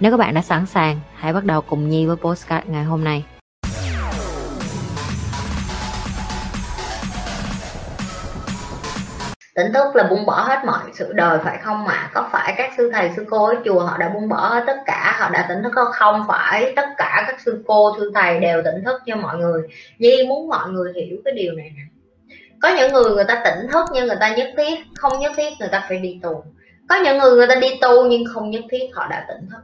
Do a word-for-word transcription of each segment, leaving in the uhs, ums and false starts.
Nếu các bạn đã sẵn sàng, hãy bắt đầu cùng Nhi với podcast ngày hôm nay. Tỉnh thức là buông bỏ hết mọi sự đời phải không ạ? À? Có phải các sư thầy, sư cô ở chùa họ đã buông bỏ hết tất cả, họ đã tỉnh thức không? Không phải tất cả các sư cô, sư thầy đều tỉnh thức cho mọi người. Nhi muốn mọi người hiểu cái điều này nè. Có những người người ta tỉnh thức nhưng người ta nhất thiết, không nhất thiết người ta phải đi tù. Có những người người ta đi tu nhưng không nhất thiết họ đã tỉnh thức.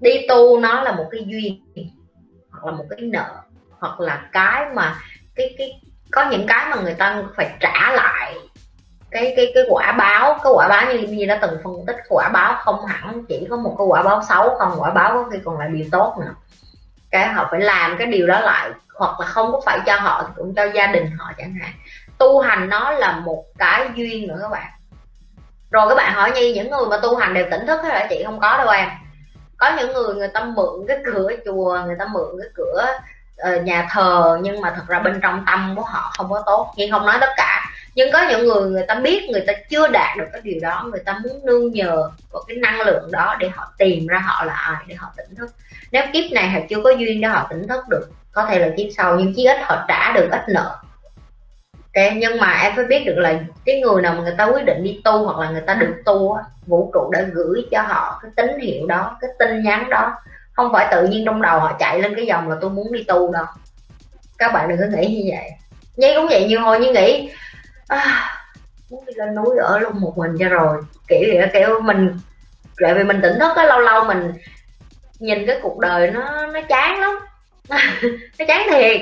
Đi tu nó là một cái duyên, hoặc là một cái nợ, hoặc là cái mà cái cái có những cái mà người ta phải trả lại cái cái cái quả báo. Cái quả báo như như đã từng phân tích, quả báo không hẳn chỉ có một cái quả báo xấu, còn quả báo có khi còn là điều tốt nữa. Cái họ phải làm cái điều đó lại, hoặc là không có phải cho họ thì cũng cho gia đình họ chẳng hạn. Tu hành nó là một cái duyên nữa các bạn. Rồi các bạn hỏi Nhi những người mà tu hành đều tỉnh thức hết hả chị? Không có đâu em. Có những người người ta mượn cái cửa chùa, người ta mượn cái cửa uh, nhà thờ, nhưng mà thật ra bên trong tâm của họ không có tốt. Nhi không nói tất cả, nhưng có những người người ta biết người ta chưa đạt được cái điều đó, người ta muốn nương nhờ vào cái năng lượng đó để họ tìm ra họ là ai, để họ tỉnh thức. Nếu kiếp này họ chưa có duyên để họ tỉnh thức được, có thể là kiếp sau, nhưng chí ít họ trả được ít nợ. Okay, nhưng mà em phải biết được là cái người nào mà người ta quyết định đi tu hoặc là người ta được tu, vũ trụ đã gửi cho họ cái tín hiệu đó, cái tin nhắn đó. Không phải tự nhiên trong đầu họ chạy lên cái dòng là tôi muốn đi tu đâu. Các bạn đừng có nghĩ như vậy. Nhi cũng vậy, nhiều hồi Nhi nghĩ à, muốn đi lên núi ở luôn một mình cho rồi. Kiểu vậy, kiểu mình, tại vì mình tỉnh thức á, lâu lâu mình nhìn cái cuộc đời nó nó chán lắm. Nó chán thiệt.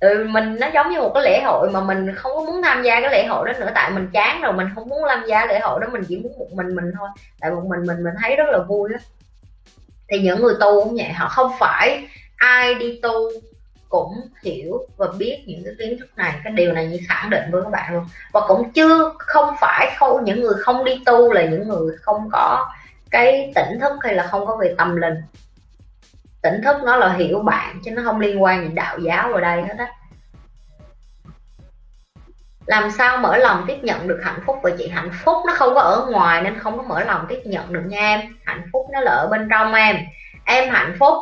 Ừ, mình nó giống như một cái lễ hội mà mình không có muốn tham gia cái lễ hội đó nữa, tại mình chán rồi, mình không muốn tham gia lễ hội đó, mình chỉ muốn một mình mình thôi, tại một mình mình mình thấy rất là vui á. Thì những người tu cũng vậy, họ không phải ai đi tu cũng hiểu và biết những cái kiến thức này, cái điều này như khẳng định với các bạn luôn. Và cũng chưa không phải không những người không đi tu là những người không có cái tỉnh thức hay là không có về tâm linh. Tỉnh thức nó là hiểu bạn chứ nó không liên quan gì đạo giáo vào đây hết á. Làm sao mở lòng tiếp nhận được hạnh phúc? Và chị, hạnh phúc nó không có ở ngoài nên không có mở lòng tiếp nhận được nha em. Hạnh phúc nó là ở bên trong em. Em hạnh phúc,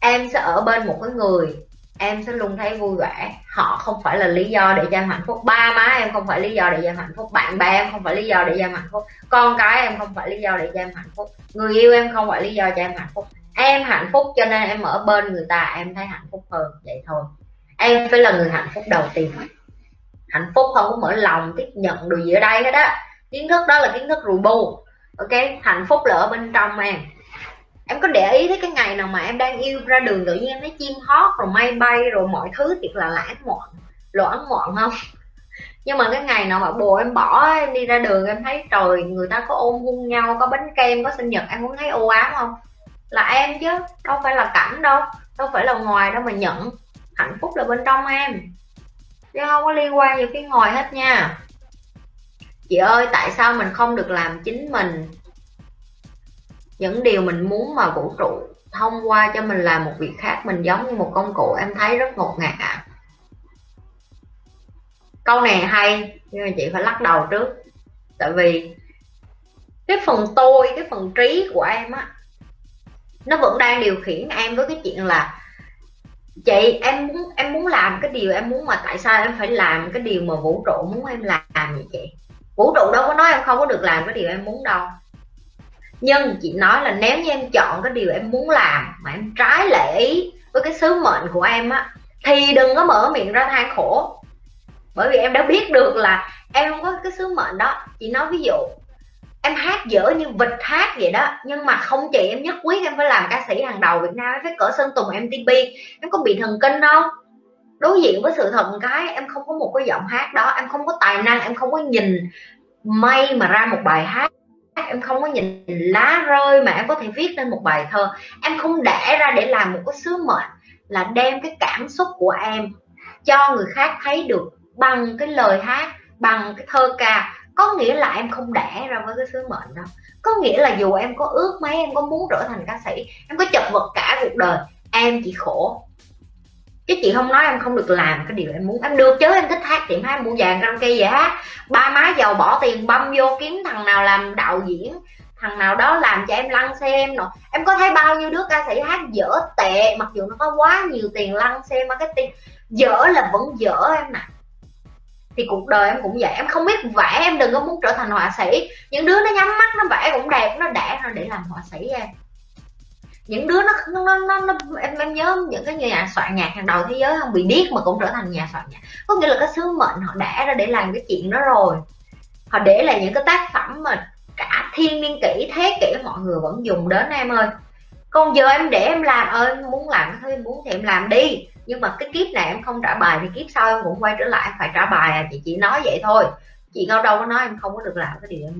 em sẽ ở bên một cái người, em sẽ luôn thấy vui vẻ. Họ không phải là lý do để cho em hạnh phúc. Ba má em không phải lý do để cho em hạnh phúc. Bạn bè em không phải lý do để cho em hạnh phúc. Con cái em không phải lý do để cho em hạnh phúc. Người yêu em không phải lý do cho em hạnh phúc. Em hạnh phúc cho nên em ở bên người ta em thấy hạnh phúc hơn, vậy thôi. Em phải là người hạnh phúc đầu tiên. Hạnh phúc không có mở lòng tiếp nhận điều gì ở đây hết á. Kiến thức đó là kiến thức rù bu. Ok, hạnh phúc là ở bên trong em. Em có để ý thấy cái ngày nào mà em đang yêu ra đường tự nhiên em thấy chim hót rồi mây bay rồi mọi thứ thiệt là lãng mạn, loãng mạn không? Nhưng mà cái ngày nào mà bồ em bỏ em đi ra đường em thấy trời người ta có ôm hôn nhau, có bánh kem, có sinh nhật, em có thấy u ám không? Là em chứ, đâu phải là cảnh đâu, đâu phải là ngoài đâu mà nhận. Hạnh phúc là bên trong em, chứ không có liên quan gì phía ngoài hết nha. Chị ơi, tại sao mình không được làm chính mình? Những điều mình muốn mà vũ trụ thông qua cho mình làm một việc khác, mình giống như một công cụ, em thấy rất ngột ngạt ạ. À. Câu này hay, nhưng mà chị phải lắc đầu trước. Tại vì cái phần tôi, cái phần trí của em á, nó vẫn đang điều khiển em với cái chuyện là chị, em muốn em muốn làm cái điều em muốn mà tại sao em phải làm cái điều mà vũ trụ muốn em làm vậy chị? Vũ trụ đâu có nói em không có được làm cái điều em muốn đâu. Nhưng chị nói là nếu như em chọn cái điều em muốn làm mà em trái lệ ý với cái sứ mệnh của em á, thì đừng có mở miệng ra than khổ. Bởi vì em đã biết được là em không có cái sứ mệnh đó. Chị nói ví dụ em hát dở như vịt hát vậy đó, nhưng mà không chị, em nhất quyết em phải làm ca sĩ hàng đầu Việt Nam, em phải cỡ Sơn Tùng em tê vê. Em có bị thần kinh không? Đối diện với sự thật cái em không có một cái giọng hát đó, em không có tài năng, em không có nhìn may mà ra một bài hát em không có nhìn lá rơi mà em có thể viết lên một bài thơ. Em không để ra để làm một cái sứ mệnh là đem cái cảm xúc của em cho người khác thấy được bằng cái lời hát, bằng cái thơ ca. Có nghĩa là em không đẻ ra với cái sứ mệnh đó. Có nghĩa là dù em có ước mấy, em có muốn trở thành ca sĩ, em có chật vật cả cuộc đời, em chỉ khổ. Chứ chị không nói em không được làm cái điều em muốn. Em được chứ, em thích hát, tiệm hát, mua vàng, karaoke vậy hát. Ba má giàu bỏ tiền băm vô kiếm thằng nào làm đạo diễn, thằng nào đó làm cho em lăn xe em nọ. Em có thấy bao nhiêu đứa ca sĩ hát dở tệ, mặc dù nó có quá nhiều tiền lăn xe marketing. Dở là vẫn dở em nè. Thì cuộc đời em cũng vậy, em không biết vẽ, em đừng có muốn trở thành họa sĩ. Những đứa nó nhắm mắt nó vẽ cũng đẹp, nó đẻ ra để làm họa sĩ em. Những đứa nó, nó, nó, nó em, em nhớ những cái nhà soạn nhạc hàng đầu thế giới không bị điếc mà cũng trở thành nhà soạn nhạc. Có nghĩa là cái sứ mệnh họ đẻ ra để làm cái chuyện đó rồi. Họ để lại những cái tác phẩm mà cả thiên niên kỷ, thế kỷ mọi người vẫn dùng đến em ơi. Còn giờ em để em làm, ơi em muốn làm cái thứ em muốn thì em làm đi. Nhưng mà cái kiếp này em không trả bài thì kiếp sau em cũng quay trở lại phải trả bài à. Chị chỉ nói vậy thôi, chị đâu đâu có nói em không có được làm cái điều em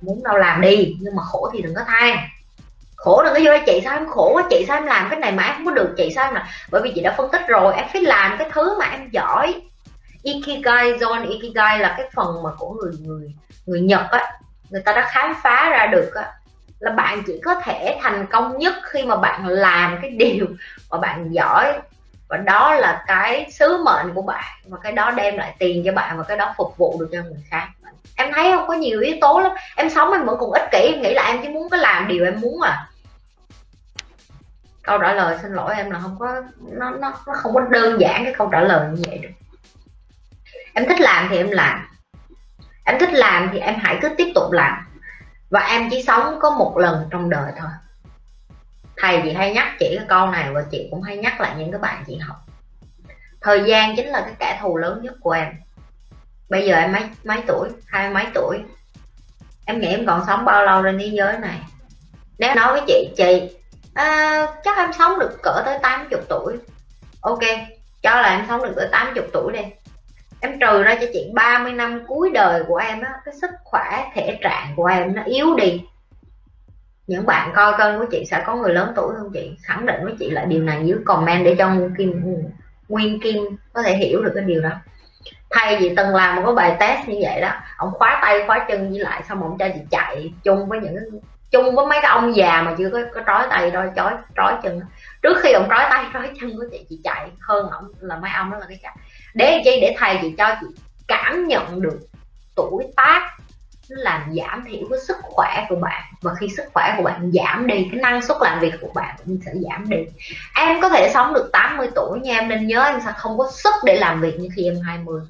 muốn đâu, làm đi. Nhưng mà khổ thì đừng có than, khổ đừng có vô chị sao em khổ quá, chị sao em làm cái này mà em không có được, chị sao em làm. Bởi vì chị đã phân tích rồi, em phải làm cái thứ mà em giỏi. Ikigai, John Ikigai là cái phần mà của người người người Nhật á, người ta đã khám phá ra được á, là bạn chỉ có thể thành công nhất khi mà bạn làm cái điều mà bạn giỏi. Và đó là cái sứ mệnh của bạn, và cái đó đem lại tiền cho bạn, và cái đó phục vụ được cho người khác. Em thấy không, có nhiều yếu tố lắm. Em sống em vẫn còn ích kỷ, em nghĩ là em chỉ muốn cái làm điều em muốn à. Câu trả lời xin lỗi em là không có, nó, nó, nó không có đơn giản cái câu trả lời như vậy được. Em thích làm thì em làm, em thích làm thì em hãy cứ tiếp tục làm. Và em chỉ sống có một lần trong đời thôi. Thầy chị hay nhắc chị cái câu này, và chị cũng hay nhắc lại những cái bạn chị học. Thời gian chính là cái kẻ thù lớn nhất của em. Bây giờ em mấy mấy tuổi, hai mấy tuổi, em nghĩ em còn sống bao lâu trên thế giới này? Nếu nói với chị, chị à, chắc em sống được cỡ tới tám mươi tuổi. Ok, cho là em sống được tới tám mươi tuổi đi. Em trừ ra cho chị ba mươi năm cuối đời của em á, cái sức khỏe, thể trạng của em nó yếu đi. Những bạn coi kênh của chị sẽ có người lớn tuổi hơn chị, khẳng định với chị lại điều này dưới comment để cho Nguyên Kim, Nguyên Kim có thể hiểu được cái điều đó. Thầy chị từng làm một cái bài test như vậy đó, ông khóa tay khóa chân với lại, xong ông cho chị chạy chung với những chung với mấy cái ông già mà chưa có, có trói tay đôi trói trói chân. Trước khi ông trói tay trói chân của chị, chị chạy hơn ông là mấy ông đó là cái chạy. Để chi? Để thầy chị cho chị cảm nhận được tuổi tác làm giảm thiểu cái sức khỏe của bạn, và khi sức khỏe của bạn giảm đi, cái năng suất làm việc của bạn cũng sẽ giảm đi. Em có thể sống được tám mươi tuổi nha, em nên nhớ em sẽ không có sức để làm việc như khi em hai mươi.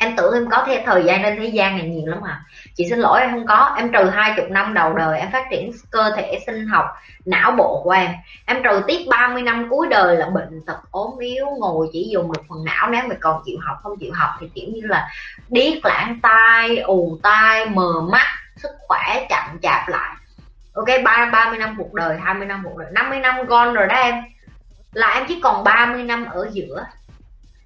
Em tưởng em có thêm thời gian trên thế gian này nhiều lắm à? Chị xin lỗi em không có. Em trừ hai mươi năm đầu đời em phát triển cơ thể, sinh học, não bộ của em. Em trừ tiếp ba mươi năm cuối đời là bệnh tật, ốm yếu, ngồi chỉ dùng được phần não. Nếu mà còn chịu học, không chịu học thì kiểu như là điếc, lãng tai, ù tai, mờ mắt, sức khỏe chậm chạp lại. Ok, ba mươi năm cuộc đời, hai mươi năm cuộc đời, năm mươi năm gone rồi đó em. Là em chỉ còn ba mươi năm ở giữa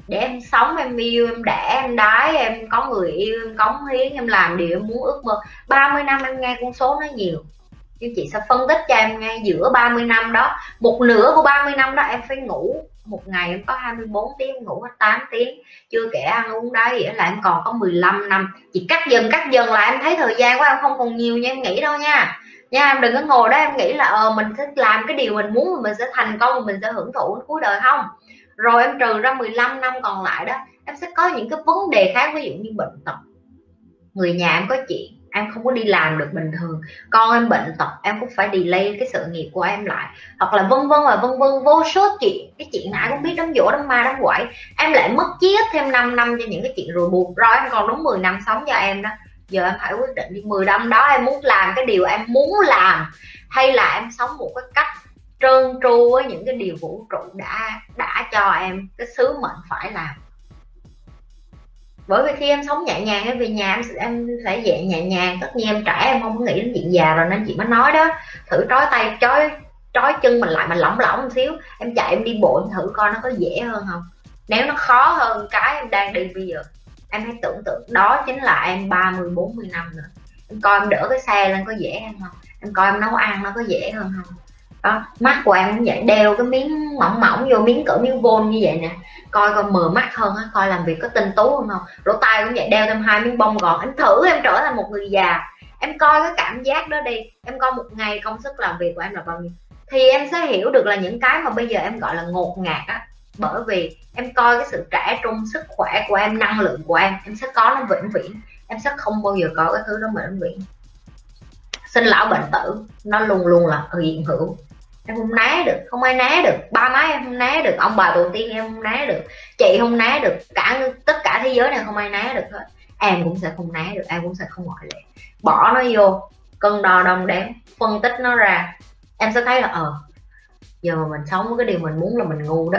để em sống, em yêu, em đẻ, em đái, em có người yêu, em cống hiến, em làm điều em muốn, ước mơ. ba mươi năm em nghe con số nó nhiều, nhưng chị sẽ phân tích cho em nghe. Giữa ba mươi năm đó, một nửa của ba mươi năm đó em phải ngủ. Một ngày em có hai mươi bốn tiếng, em ngủ hết tám tiếng, chưa kể ăn uống đá, nghĩa là em còn có mười lăm năm. Chị cắt dần cắt dần là em thấy thời gian của em không còn nhiều như em nghĩ đâu nha. Nha, em đừng có ngồi đó em nghĩ là ờ, mình sẽ làm cái điều mình muốn, mình sẽ thành công, mình sẽ hưởng thụ đến cuối đời, không. Rồi em trừ ra mười lăm năm còn lại đó, em sẽ có những cái vấn đề khác, ví dụ như bệnh tật, người nhà em có chuyện, em không có đi làm được bình thường, con em bệnh tật, em cũng phải delay cái sự nghiệp của em lại, hoặc là vân vân và vân vân, vô số chuyện. Cái chuyện ai cũng biết, đám dỗ, đám ma, đám quẩy, em lại mất chí ít thêm năm năm cho những cái chuyện rồi buộc. Rồi em còn đúng mười năm sống cho em đó. Giờ em phải quyết định đi, mười năm đó em muốn làm cái điều em muốn làm, hay là em sống một cái cách trơn tru với những cái điều vũ trụ đã đã cho em cái sứ mệnh phải làm. Bởi vì khi em sống nhẹ nhàng, em về nhà em sẽ, em sẽ dạy nhẹ nhàng. Tất nhiên em trẻ, em không có nghĩ đến chuyện già rồi nên chị mới nói đó. Thử trói tay trói trói chân mình lại, mình lỏng lỏng một xíu, em chạy em đi bộ em thử coi nó có dễ hơn không. Nếu nó khó hơn cái em đang đi bây giờ, em hãy tưởng tượng đó chính là em ba mươi bốn mươi năm nữa. coi em đỡ cái xe lên có dễ ăn không, em coi em nấu ăn nó có dễ hơn không. Đó, mắt của em cũng vậy, đeo cái miếng mỏng mỏng vô miếng cỡ miếng vôn như vậy nè, coi coi mờ mắt hơn á, coi làm việc có tinh tú hơn không. Lỗ tai cũng vậy, đeo thêm hai miếng bông gòn, em thử em trở thành một người già. Em coi cái cảm giác đó đi, em coi một ngày công sức làm việc của em là bao nhiêu, thì em sẽ hiểu được là những cái mà bây giờ em gọi là ngột ngạt á, bởi vì em coi cái sự trẻ trung, sức khỏe của em, năng lượng của em, em sẽ có nó vĩnh viễn, em sẽ không bao giờ có cái thứ đó vĩnh viễn. Sinh lão bệnh tử nó luôn luôn là hiện hữu, em không né được, không ai né được, ba má em không né được, ông bà tổ tiên em không né được, chị không né được, cả tất cả thế giới này không ai né được hết. Em cũng sẽ không né được, em cũng sẽ không ngoại lệ. Bỏ nó vô cân đo đong đếm, phân tích nó ra, em sẽ thấy là ờ giờ mà mình sống với cái điều mình muốn là mình ngu đó.